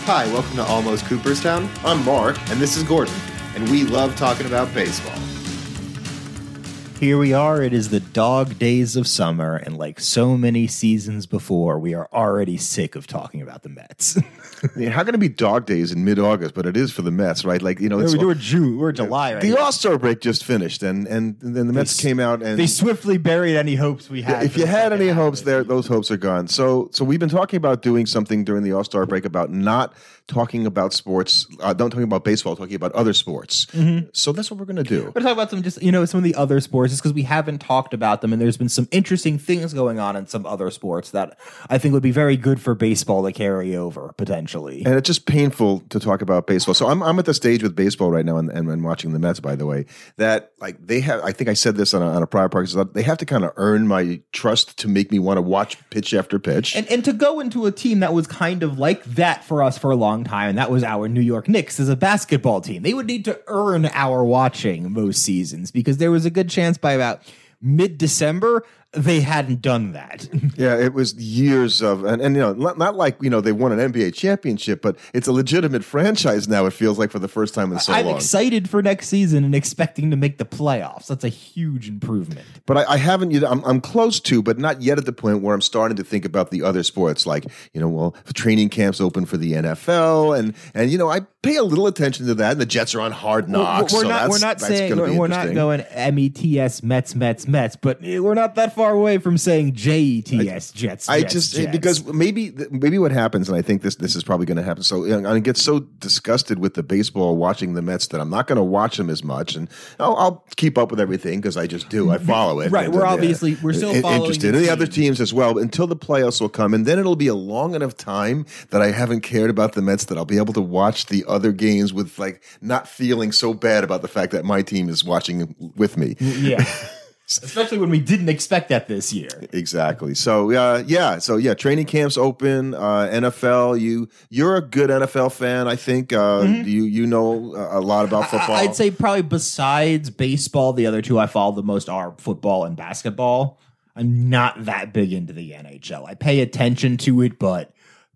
Hi, welcome to Almost Cooperstown. I'm Mark, and this is Gordon, and we love talking about baseball. Here we are. It is the dog days of summer, and like so many seasons before, we are already sick of talking about the Mets. Yeah, how can it be dog days in mid-August? But it is for the Mets, right? Like, you know, we're July. Right, the All-Star break just finished, and then the Mets came out and they swiftly buried any hopes we had. Yeah, if you had any hopes there, those hopes are gone. So we've been talking about doing something during the All-Star break about not talking about sports, not talking about baseball, talking about other sports. Mm-hmm. So that's what we're going to do. We're going to talk about some of the other sports, just because we haven't talked about them, and there's been some interesting things going on in some other sports that I think would be very good for baseball to carry over potentially. And it's just painful to talk about baseball. So I'm at the stage with baseball right now, and watching the Mets, by the way, that like they have. I think I said this on a prior podcast. They have to kind of earn my trust to make me want to watch pitch after pitch, and to go into a team that was kind of like that for us for a long time, and that was our New York Knicks as a basketball team. They would need to earn our watching most seasons, because there was a good chance by about mid-December they hadn't done that. Yeah, it was years of, and you know, not like, you know, they won an NBA championship, but it's a legitimate franchise now, it feels like, for the first time in so long. I'm excited for next season and expecting to make the playoffs. That's a huge improvement. But I haven't, you know, I'm close to, but not yet at the point where I'm starting to think about the other sports, like, you know, well, training camps open for the NFL, and you know, I pay a little attention to that, and the Jets are on Hard Knocks. We're not going METS, Mets, but we're not that far away from saying Jets, Jets. Jets. Because maybe what happens, and I think this is probably going to happen. So I get so disgusted with the baseball watching the Mets that I'm not going to watch them as much, and I'll keep up with everything because I just do. I follow it. Right, we're still following interested in the other teams as well until the playoffs will come, and then it'll be a long enough time that I haven't cared about the Mets that I'll be able to watch the other games with like not feeling so bad about the fact that my team is watching with me. Yeah. Especially when we didn't expect that this year. Exactly. So training camps open, NFL. You're a good NFL fan, I think. Mm-hmm. You know a lot about football. I'd say probably besides baseball, the other two I follow the most are football and basketball. I'm not that big into the NHL. I pay attention to it, but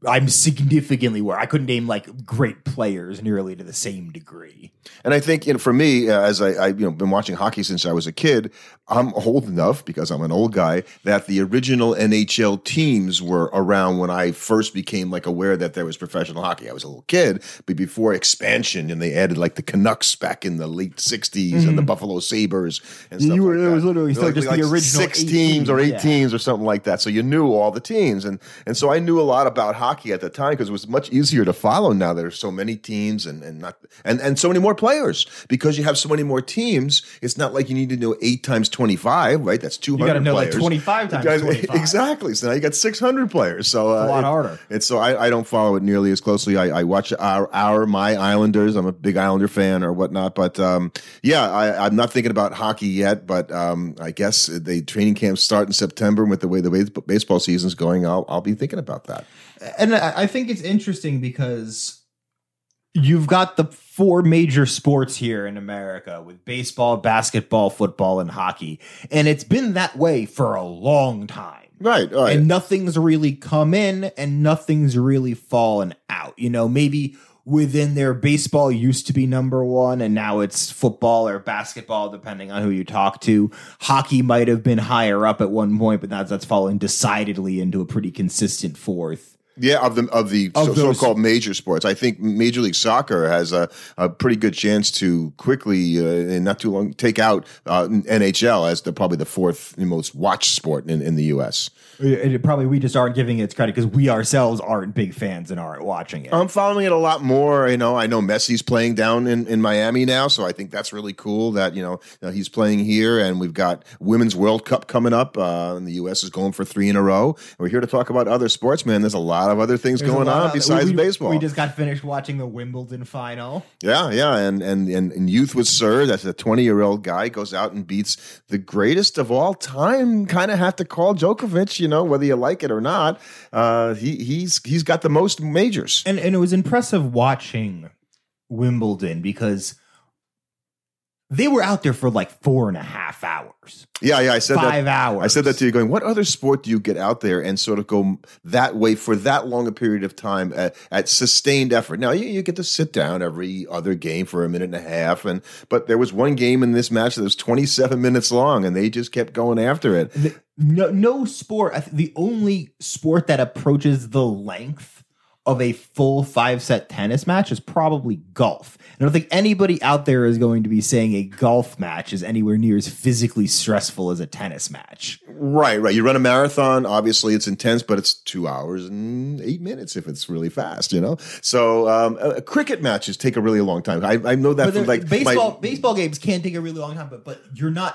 I'm significantly where I couldn't name like great players nearly to the same degree. And I think, you know, for me, as I been watching hockey since I was a kid, I'm old enough, because I'm an old guy, that the original NHL teams were around when I first became like aware that there was professional hockey. I was a little kid, but before expansion, and they added like the Canucks back in the late 60s, mm-hmm. and the Buffalo Sabres and stuff like that. It was literally still just like the original six teams or eight teams or something like that. So you knew all the teams, and so I knew a lot about hockey at the time because it was much easier to follow. Now there's so many teams and so many more players, because you have so many more teams. It's not like you need to know 8 times 25, right? That's 200. You got to know players. Like 25 times 25. Exactly. So now you got 600 players. So a lot harder. And so I don't follow it nearly as closely. I watch my Islanders. I'm a big Islander fan or whatnot. But I'm not thinking about hockey yet. But I guess the training camps start in September. With the way the baseball season's going, I'll be thinking about that. And I think it's interesting because you've got the 4 major sports here in America with baseball, basketball, football, and hockey. And it's been that way for a long time. Right. All right. And nothing's really come in and nothing's really fallen out. You know, maybe within there, baseball used to be number one, and now it's football or basketball, depending on who you talk to. Hockey might have been higher up at one point, but now that's fallen decidedly into a pretty consistent fourth. Yeah, of the so-called major sports. I think Major League Soccer has a pretty good chance to quickly, and not too long, take out NHL as probably the 4th most watched sport in the U.S. Probably we just aren't giving it its credit because we ourselves aren't big fans and aren't watching it. I'm following it a lot more. You know, I know Messi's playing down in Miami now, so I think that's really cool that, you know, he's playing here, and we've got Women's World Cup coming up, and the U.S. is going for 3 in a row. We're here to talk about other sports, man. There's a lot of other things going on besides baseball. We just got finished watching the Wimbledon final. Yeah, and Youth with Sir, that's a 20-year-old guy, goes out and beats the greatest of all time. Kind of have to call Djokovic, you know, whether you like it or not. He's got the most majors, and it was impressive watching Wimbledon because They were out there for like 4.5 hours. Yeah. I said 5 hours. I said that to you going, what other sport do you get out there and sort of go that way for that long a period of time at sustained effort? Now, you get to sit down every other game for a minute and a half. But there was one game in this match that was 27 minutes long, and they just kept going after it. No sport. The only sport that approaches the length of a full 5-set tennis match is probably golf. And I don't think anybody out there is going to be saying a golf match is anywhere near as physically stressful as a tennis match. Right. You run a marathon, obviously it's intense, but it's 2 hours and 8 minutes if it's really fast, you know? So cricket matches take a really long time. I know that from like baseball games can take a really long time, but you're not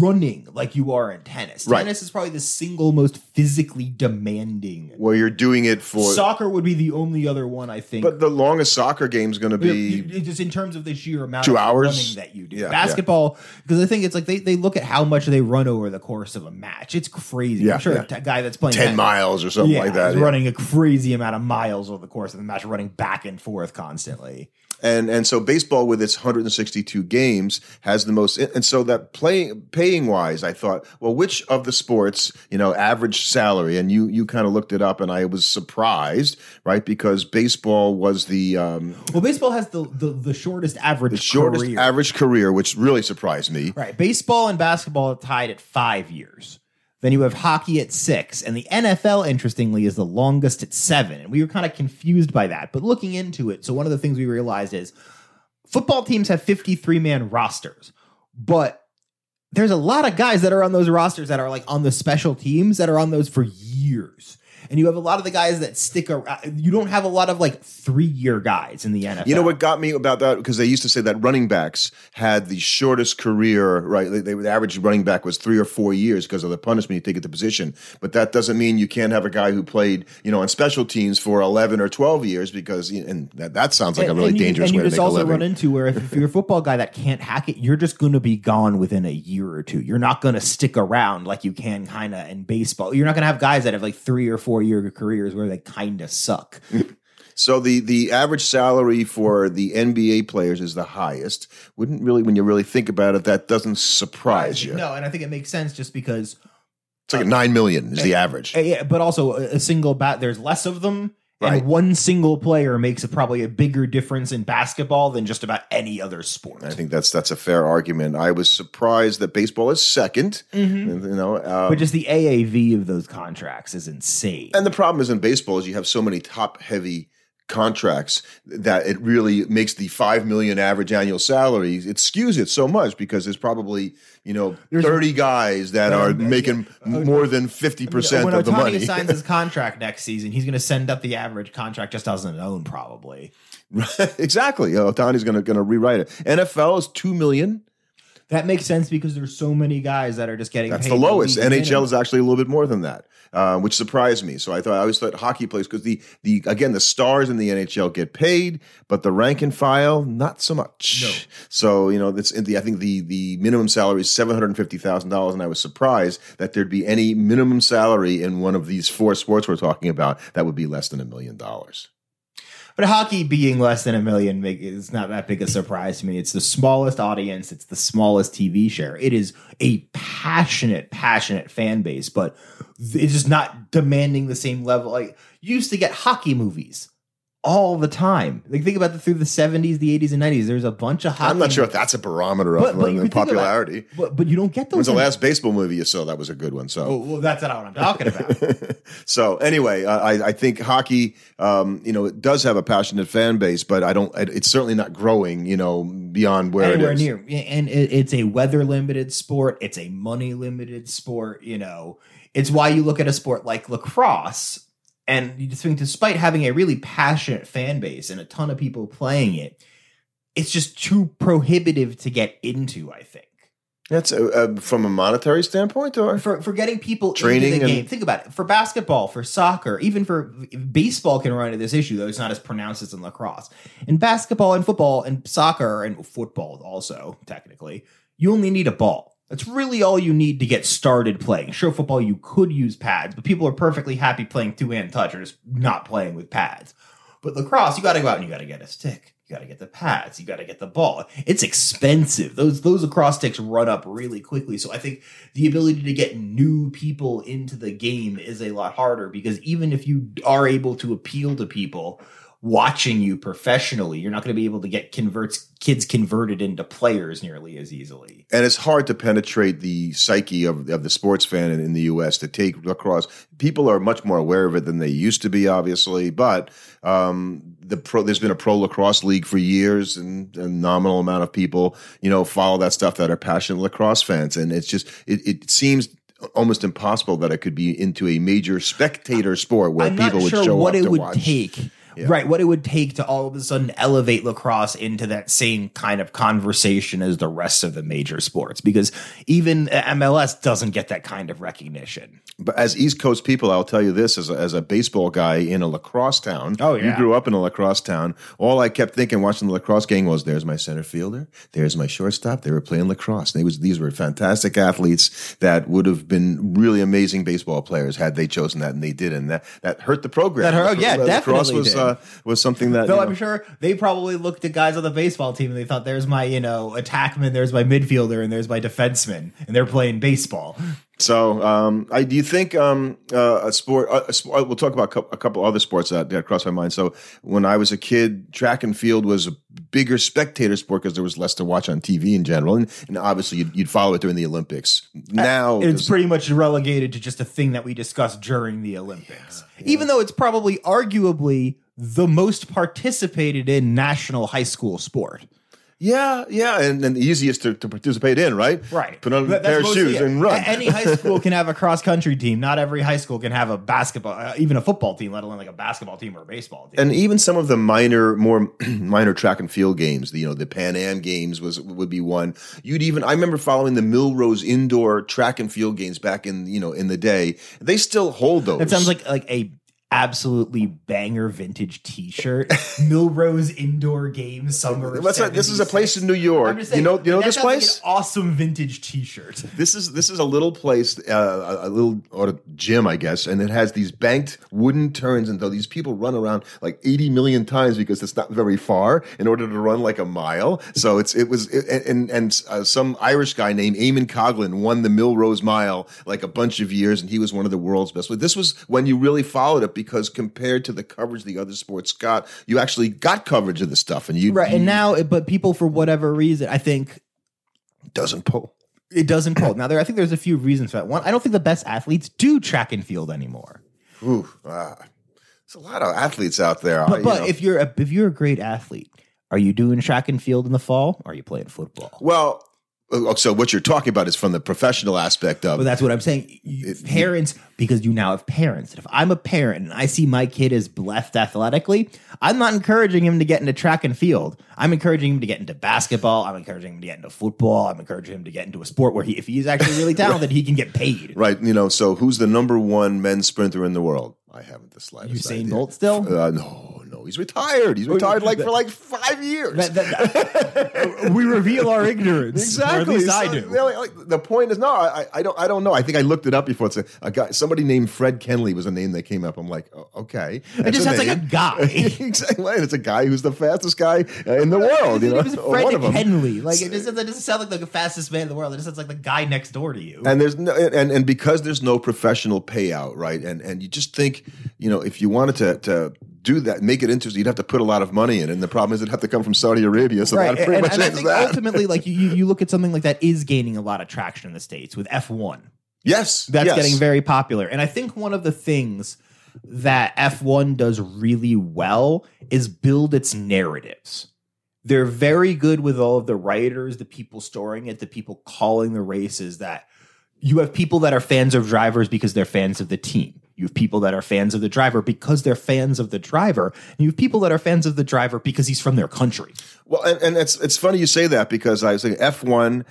running like you are in tennis. Right. Tennis is probably the single most physically demanding. Well, you're doing it for... Soccer would be the only other one, I think. But the longest soccer game is going to be... Just in terms of the sheer amount 2 hours of running that you do. Yeah, basketball, because I think it's like they look at how much they run over the course of a match. It's crazy. Yeah, I'm sure a guy that's playing... 10 miles or something like that. Running a crazy amount of miles over the course of the match, running back and forth constantly. And so baseball with its 162 games has the most, and so that paying wise, I thought, well, which of the sports, average salary? And you kind of looked it up, and I was surprised, right? Because baseball was the baseball has the shortest average career, which really surprised me. Right, baseball and basketball are tied at 5 years. Then you have hockey at 6, and the NFL, interestingly, is the longest at 7. And we were kind of confused by that, but looking into it, so one of the things we realized is football teams have 53-man rosters, but there's a lot of guys that are on those rosters that are like on the special teams that are on those for years. And you have a lot of the guys that stick around. You don't have a lot of like 3-year guys in the NFL. You know what got me about that? Because they used to say that running backs had the shortest career, right? The average running back was 3 or 4 years because of the punishment you take at the position. But that doesn't mean you can't have a guy who played, on special teams for 11 or 12 years because, and that sounds like a really dangerous way to make 11. And you just also run into where if you're a football guy that can't hack it, you're just going to be gone within a year or two. You're not going to stick around like you can kind of in baseball. You're not going to have guys that have like 3 or 4 year careers where they kind of suck. So the average salary for the NBA players is the highest. Wouldn't really, when you really think about it, that doesn't surprise you. No, and I think it makes sense just because it's like $9 million is the average. Yeah, but also a single bat. There's less of them. Right. And one single player makes probably a bigger difference in basketball than just about any other sport. I think that's a fair argument. I was surprised that baseball is second. Mm-hmm. But just the AAV of those contracts is insane. And the problem is in baseball is you have so many top-heavy contracts that it really makes the $5 million average annual salary. It skews it so much because there's probably 30 guys that are making more than 50% of the money. When Otani signs his contract next season, he's going to send up the average contract just as an own probably. Exactly, Otani's going to rewrite it. NFL is $2 million. That makes sense because there's so many guys that are just getting paid. That's the lowest. NHL is actually a little bit more than that, which surprised me. So I always thought hockey plays because the stars in the NHL get paid, but the rank and file not so much. No. So I think the minimum salary is $750,000, and I was surprised that there'd be any minimum salary in one of these four sports we're talking about that would be less than $1 million. But hockey being less than $1 million is not that big a surprise to me. It's the smallest audience. It's the smallest TV share. It is a passionate fan base, but it's just not demanding the same level. Like you used to get hockey movies all the time. Like think about through the 70s, the 80s, and 90s. There's a bunch of hockey. I'm not sure if that's a barometer of popularity. But you don't get those. When's the last baseball movie you saw that was a good one? So well, that's not what I'm talking about. So anyway, I think hockey, it does have a passionate fan base, but it's certainly not growing, beyond where anywhere it is. Near. And it's a weather limited sport. It's a money limited sport. It's why you look at a sport like lacrosse. And you just think despite having a really passionate fan base and a ton of people playing it, it's just too prohibitive to get into, I think. That's from a monetary standpoint? Or for getting people training into the game. Think about it. For basketball, for soccer, even for baseball can run into this issue, though it's not as pronounced as in lacrosse. In basketball and football and soccer and football also, technically, you only need a ball. That's really all you need to get started playing. Sure, football, you could use pads, but people are perfectly happy playing two-hand touch or just not playing with pads. But lacrosse, you got to go out and you got to get a stick. You got to get the pads. You got to get the ball. It's expensive. Those lacrosse sticks run up really quickly. So I think the ability to get new people into the game is a lot harder, because even if you are able to appeal to people watching you professionally, you're not going to be able to get kids converted into players nearly as easily. And it's hard to penetrate the psyche of the sports fan in the U.S. to take lacrosse. People are much more aware of it than they used to be, obviously, but there's been a pro lacrosse league for years, and a nominal amount of people, follow that stuff that are passionate lacrosse fans. And it's just, it seems almost impossible that it could be into a major spectator sport where people would show up to watch. I'm not sure what it would take. Yeah. Right, what it would take to all of a sudden elevate lacrosse into that same kind of conversation as the rest of the major sports, because even MLS doesn't get that kind of recognition. But as East Coast people, I'll tell you this, as a baseball guy in a lacrosse town, You grew up in a lacrosse town, all I kept thinking watching the lacrosse game was, there's my center fielder, there's my shortstop, they were playing lacrosse. And these were fantastic athletes that would have been really amazing baseball players had they chosen that, and they did, and that hurt the program. That hurt, definitely was, did. Was something that, though I'm sure they probably looked at guys on the baseball team and they thought, there's my attackman, there's my midfielder, and there's my defenseman, and they're playing baseball. So do you think we'll talk about a couple other sports that crossed my mind. So when I was a kid, track and field was a bigger spectator sport because there was less to watch on TV in general. And obviously you'd follow it during the Olympics. Now it's pretty much relegated to just a thing that we discuss during the Olympics, even though it's probably arguably the most participated in national high school sport. Yeah, and the easiest to participate in, right? Right. Put on a pair of shoes and run. Any high school can have a cross-country team. Not every high school can have a basketball, even a football team, let alone like a basketball team or a baseball team. And even some of the minor track and field games, the Pan Am games would be one. I remember following the Millrose indoor track and field games back in the day. They still hold those. That sounds like a absolutely banger vintage T-shirt. Millrose indoor games summer. This is a place in New York. I'm just saying, you know this place. Like an awesome vintage T-shirt. This is a little place, a little gym, I guess, and it has these banked wooden turns, and though these people run around like 80 million times because it's not very far in order to run like a mile. So it was some Irish guy named Eamon Coglin won the Millrose Mile like a bunch of years, and he was one of the world's best. But this was when you really followed it. Because compared to the coverage the other sports got, you actually got coverage of the stuff, but people, for whatever reason, I think it doesn't pull. Now, I think there's a few reasons for that. One, I don't think the best athletes do track and field anymore. Ooh, there's a lot of athletes out there. But if you're a great athlete, are you doing track and field in the fall? Or are you playing football? Well. So what you're talking about is from the professional aspect of. Well, that's what I'm saying. Parents, because you now have parents. If I'm a parent and I see my kid is blessed athletically, I'm not encouraging him to get into track and field. I'm encouraging him to get into basketball. I'm encouraging him to get into football. I'm encouraging him to get into a sport where if he's actually really talented, he can get paid. Right. So who's the number one men's sprinter in the world? I haven't the slightest idea. Usain Bolt still? No. He's retired. He's retired for 5 years. We reveal our ignorance. Exactly. Or at least I do. The point is, I don't know. I think I looked it up before. It's a guy. Somebody named Fred Kenley was a name that came up. I'm like, oh, okay. It just sounds like a guy. Exactly. And it's a guy who's the fastest guy in the world. It was Fred Kenley. Like, it doesn't sound like the fastest man in the world. It just sounds like the guy next door to you. And because there's no professional payout, right? And you just think, if you wanted to do that, make it interesting, you'd have to put a lot of money in. And the problem is it'd have to come from Saudi Arabia. So right. That pretty much ends that. Ultimately, like you look at something like that is gaining a lot of traction in the States with F1. Yes. That's getting very popular. And I think one of the things that F1 does really well is build its narratives. They're very good with all of the writers, the people storing it, the people calling the races, that you have people that are fans of drivers because they're fans of the team. You have people that are fans of the driver because they're fans of the driver. And you have people that are fans of the driver because he's from their country. Well, and it's funny you say that, because I was thinking F1,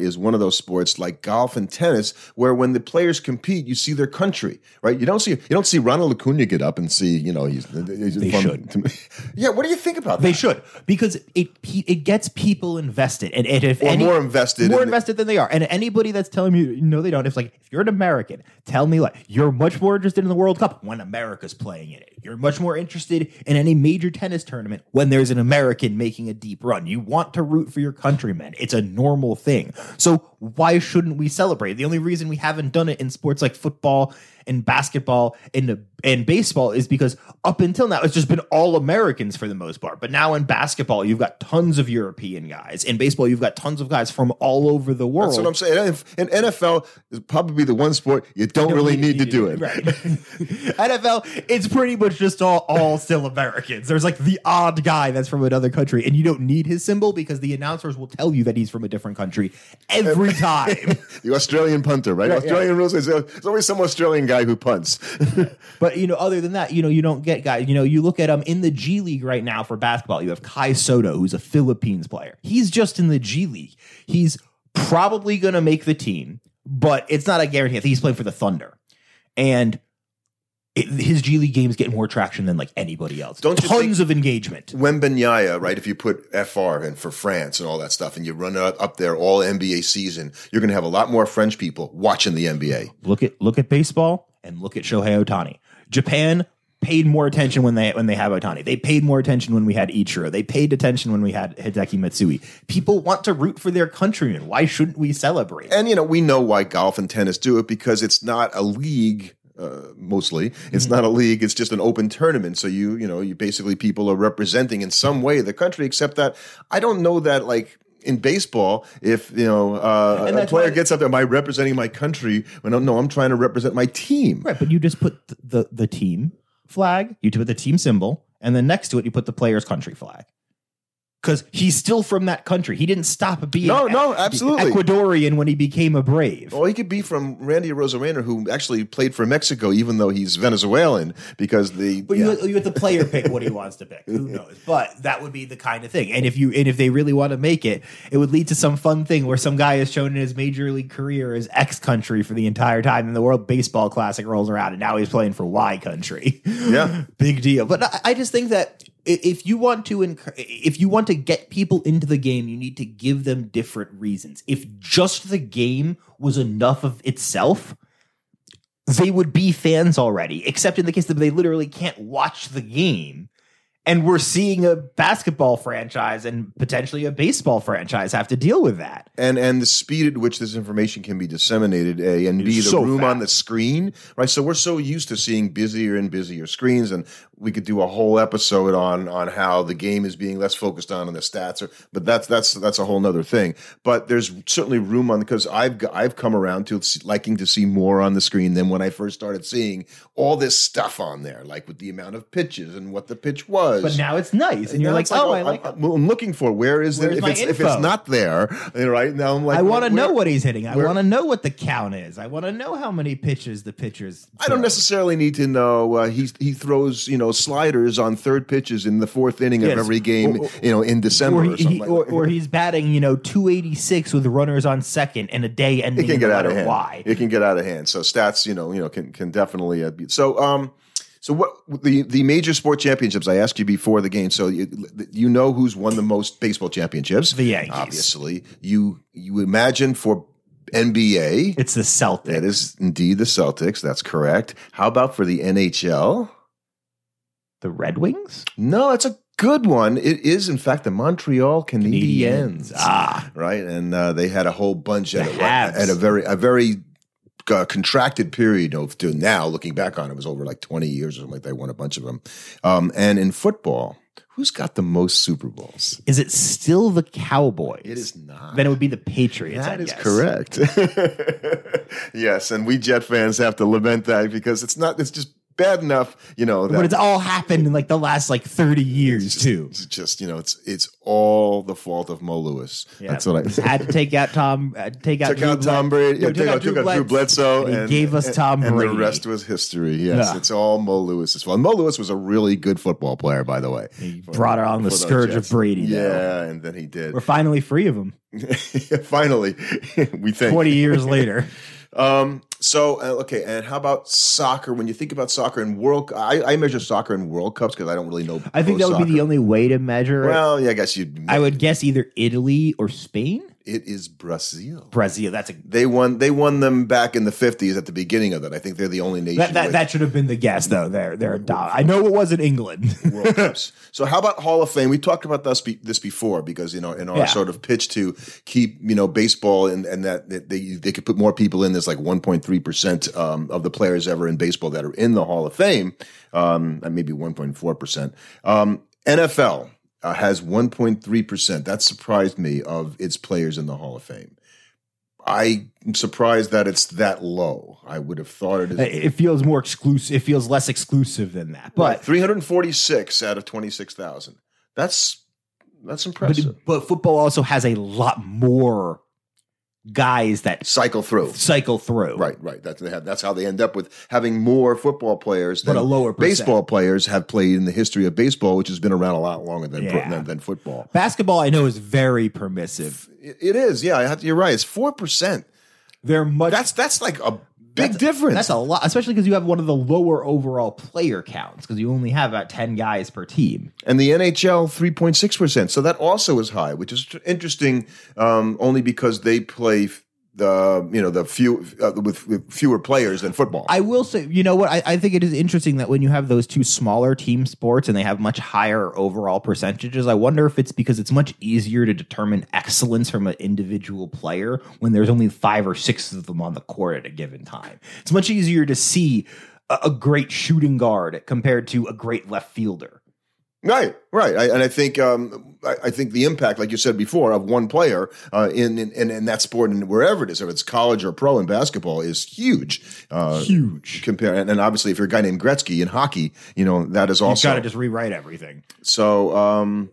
is one of those sports like golf and tennis where when the players compete, you see their country, right? You don't see Ronald Acuna get up and see, they should. Yeah, what do you think about that? They should, because it gets people invested, and if more invested than they are, and anybody that's telling you no, they don't. If you're an American, tell me you're much more interested in the World Cup when America's playing in it. You're much more interested in any major tennis tournament when there's an American making a deep run. You want to root for your countrymen. It's a normal thing. So why shouldn't we celebrate? The only reason we haven't done it in sports like football and basketball and baseball is because up until now, it's just been all Americans for the most part. But now in basketball, you've got tons of European guys. In baseball, you've got tons of guys from all over the world. That's what I'm saying. And NFL is probably the one sport you don't really need to do it. Right. NFL, it's pretty much just all still Americans. There's the odd guy that's from another country, and you don't need his symbol because the announcers will tell you that he's from a different country every time. The Australian punter, right? Yeah, Australian rules. There's always some Australian guy who punts. But, other than that, you don't get guys. You look at in the G League right now for basketball, you have Kai Soto, who's a Philippines player. He's just in the G League. He's probably going to make the team, but it's not a guarantee. I think he's playing for the Thunder. And his G League games get more traction than anybody else. Don't Tons of engagement. Wembenyama, right? If you put FR in for France and all that stuff, and you run up there all NBA season, you're going to have a lot more French people watching the NBA. Look at baseball and look at Shohei Otani. Japan paid more attention when they have Otani. They paid more attention when we had Ichiro. They paid attention when we had Hideki Matsui. People want to root for their countrymen. Why shouldn't we celebrate? And we know why golf and tennis do it, because it's not a league. Mostly, it's not a league. It's just an open tournament. So you basically people are representing in some way the country. Except that I don't know that in baseball, if a player gets up there, am I representing my country? No, I'm trying to represent my team. Right, but you just put the team flag, you put the team symbol, and then next to it you put the player's country flag. Because he's still from that country. He didn't stop being absolutely Ecuadorian when he became a Brave. Well, he could be from Randy Rosarano, who actually played for Mexico, even though he's Venezuelan. You let the player pick what he wants to pick. Who knows? But that would be the kind of thing. And if they really want to make it, it would lead to some fun thing where some guy is shown in his major league career as X country for the entire time, and the World Baseball Classic rolls around, and now he's playing for Y country. Yeah, big deal. But I just think that if you want to get people into the game, you need to give them different reasons. If just the game was enough of itself, they would be fans already, except in the case that they literally can't watch the game. And we're seeing a basketball franchise and potentially a baseball franchise have to deal with that. And the speed at which this information can be disseminated, A, and B, the room on the screen, right? So we're so used to seeing busier and busier screens, and we could do a whole episode on how the game is being less focused on the stats, but that's a whole nother thing. But there's certainly room because I've come around to liking to see more on the screen than when I first started seeing all this stuff on there, with the amount of pitches and what the pitch was. But now it's nice, and you're I'm looking for if it's not there, right? Now I'm I want to know what he's hitting. I want to know what the count is. I want to know how many pitches the pitcher's throwing. I don't necessarily need to know he throws sliders on third pitches in the fourth inning of every game in December or he's batting 286 with runners on second and a day ending. It can get out of hand. Why? It can get out of hand. So stats can definitely be so. So what the major sport championships, I asked you before the game, so you know who's won the most baseball championships. The Yankees. Obviously. You imagine for NBA. It's the Celtics. That is indeed the Celtics. That's correct. How about for the NHL? The Red Wings? No, that's a good one. It is, in fact, the Montreal Canadiens. Right? And they had a whole bunch at a very contracted period to now, looking back on it, was over 20 years or something like that. I won a bunch of them. And in football, who's got the most Super Bowls? Is it still the Cowboys? It is not. Then it would be the Patriots. That is correct. Yes, and we Jet fans have to lament that because it's not. It's just bad enough, you know. But it's all happened in like the last like 30 years too. It's just, you know, it's all the fault of Mo Lewis. Yeah. That's what I had to take out Tom Brady. Yeah, took out Drew Bledsoe. And gave us Tom Brady. And the rest was history. Yes, yeah. It's all Mo Lewis's fault. Mo Lewis was a really good football player, by the way. He brought on the scourge of Brady. Yeah, and then he did. We're finally free of him. Finally, we think. 20 years later. Okay, and how about soccer? When you think about soccer and I measure soccer in World Cups because I don't really know. I think that would be the only way to measure. Well, yeah, I guess I would guess either Italy or Spain. It is Brazil. They won them back in the 50s at the beginning of it. I think they're the only nation. That should have been the guess, though. I know it wasn't England. World Cups. So how about Hall of Fame? We talked about this before because, you know, in our sort of pitch to keep, you know, baseball and that they could put more people in. There's like 1.3% of the players ever in baseball that are in the Hall of Fame, maybe 1.4%. NFL. Has 1.3%. That surprised me of its players in the Hall of Fame. I'm surprised that it's that low. I would have thought it feels more exclusive. It feels less exclusive than that. But 346 out of 26,000. That's impressive. But football also has a lot more guys that cycle through. Right. That's how they end up with having more football players than a lower percent. Baseball players have played in the history of baseball, which has been around a lot longer than football. Basketball, I know, is very permissive. It is. Yeah, you're right. It's 4%. That's like a big difference. That's a lot, especially because you have one of the lower overall player counts because you only have about 10 guys per team. And the NHL, 3.6%. So that also is high, which is interesting only because they play with fewer players than football. I will say, you know what? I think it is interesting that when you have those two smaller team sports and they have much higher overall percentages, I wonder if it's because it's much easier to determine excellence from an individual player when there's only 5 or 6 of them on the court at a given time. It's much easier to see a great shooting guard compared to a great left fielder. Right, and I think I think the impact, like you said before, of one player in that sport and wherever it is, if it's college or pro in basketball, is huge. Huge. And obviously, if you're a guy named Gretzky in hockey, you know that is also. You've got to just rewrite everything. So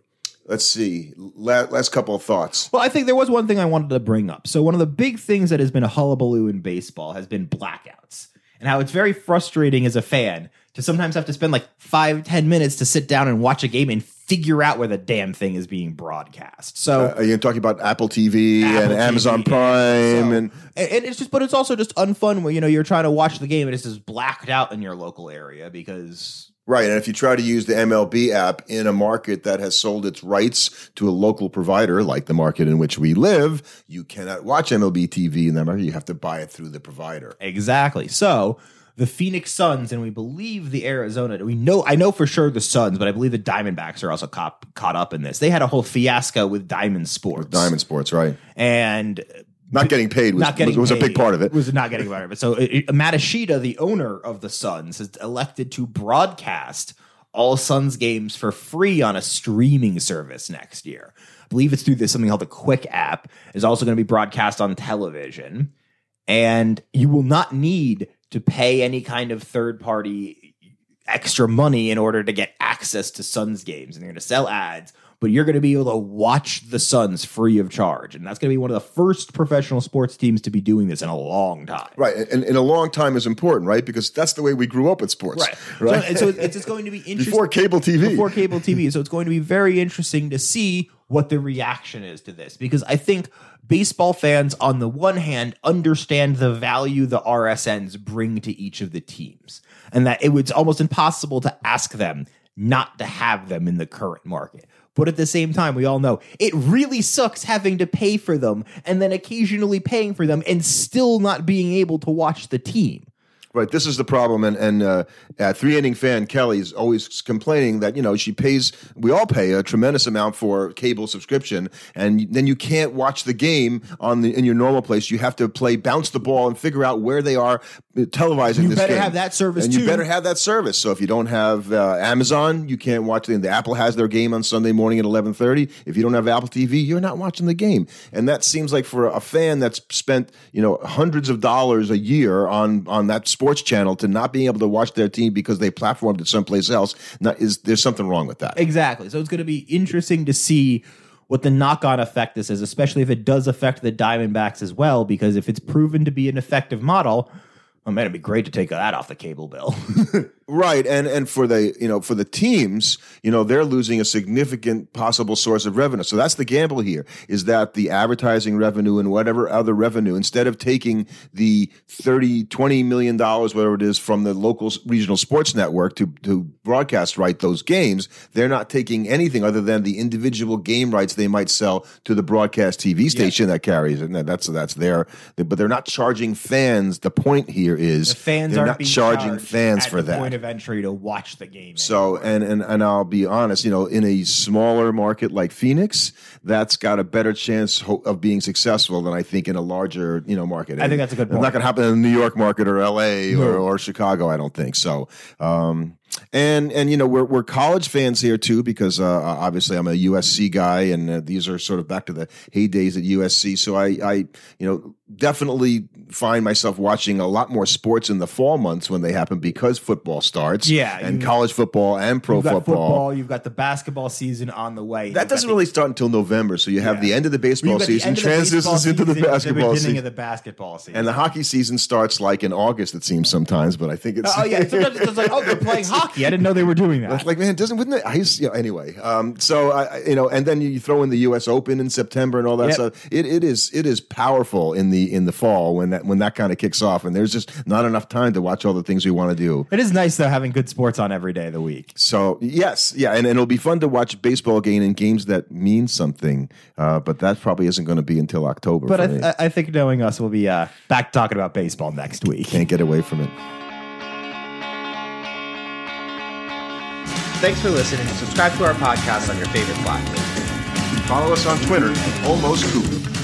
let's see. Last couple of thoughts. Well, I think there was one thing I wanted to bring up. So one of the big things that has been a hullabaloo in baseball has been blackouts, and how it's very frustrating as a fan to sometimes have to spend like 5-10 minutes to sit down and watch a game and figure out where the damn thing is being broadcast. So are you talking about Apple TV and Amazon Prime? And it's just, but it's also just unfun when, you know, you're trying to watch the game and it's just blacked out in your local area because. Right, and if you try to use the MLB app in a market that has sold its rights to a local provider, like the market in which we live, you cannot watch MLB TV in that market. You have to buy it through the provider. Exactly. So the Phoenix Suns, and we believe the Arizona, I know for sure the Suns, but I believe the Diamondbacks are also caught up in this. They had a whole fiasco with Diamond Sports. Right. And Not getting paid was a big part of it. Was not getting part of it. So Matashita, the owner of the Suns, has elected to broadcast all Suns games for free on a streaming service next year. I believe it's through this something called the Quick App. It's also going to be broadcast on television. And you will not need to pay any kind of third-party extra money in order to get access to Suns games. And they're going to sell ads, but you're going to be able to watch the Suns free of charge. And that's going to be one of the first professional sports teams to be doing this in a long time. Right. And a long time is important, right? Because that's the way we grew up with sports. Right. So it's just going to be interesting. Before cable TV. So it's going to be very interesting to see what the reaction is to this. Because I think baseball fans, on the one hand, understand the value the RSNs bring to each of the teams. And that it was almost impossible to ask them not to have them in the current market. But at the same time, we all know it really sucks having to pay for them and then occasionally paying for them and still not being able to watch the team. Right. This is the problem. And three-inning fan Kelly is always complaining that, you know, she pays – we all pay a tremendous amount for cable subscription, and then you can't watch the game in your normal place. You have to bounce the ball and figure out where they are televising this game. You better have that service, too. So if you don't have Amazon, you can't watch the Apple has their game on Sunday morning at 11:30. If you don't have Apple TV, you're not watching the game. And that seems like for a fan that's spent, you know, hundreds of dollars a year on that sport, sports channel to not being able to watch their team because they platformed it someplace else, there's something wrong with that. Exactly. So it's going to be interesting to see what the knock-on effect this is, especially if it does affect the Diamondbacks as well, because if it's proven to be an effective model, oh man, it'd be great to take that off the cable bill. Right. And for the teams, they're losing a significant possible source of revenue. So that's the gamble here, is that the advertising revenue and whatever other revenue, instead of taking the $20 million, whatever it is, from the local regional sports network to broadcast right those games, they're not taking anything other than the individual game rights they might sell to the broadcast TV station that carries it. And that's there. But they're not charging fans. The point here is the fans are not charging fans for that of entry to watch the game. So, and I'll be honest, in a smaller market like Phoenix, that's got a better chance of being successful than I think in a larger, market. I think that's a good point. It's not going to happen in the New York market or LA or Chicago, I don't think. So, we're college fans here too, because obviously I'm a USC guy, and these are sort of back to the heydays at USC. So I definitely find myself watching a lot more sports in the fall months when they happen, because football starts. Yeah, and college football and pro football. You've got the basketball season on the way. That doesn't really start until November. So you have the end of the baseball season, transitions into the basketball season, of the basketball season, and the hockey season starts like in August. It seems sometimes, but I think it's sometimes it's like they're playing hockey. I didn't know they were doing that. Like, man, wouldn't it? Anyway. And then you throw in the U.S. Open in September and all that stuff. It is powerful in the fall when that kind of kicks off, and there's just not enough time to watch all the things we want to do. It is nice though having good sports on every day of the week. So and it'll be fun to watch baseball again and games that mean something. But that probably isn't going to be until October. But I think knowing us, we'll be back talking about baseball next week. Can't get away from it. Thanks for listening. Subscribe to our podcast on your favorite platform. Follow us on Twitter at Almost Cooper.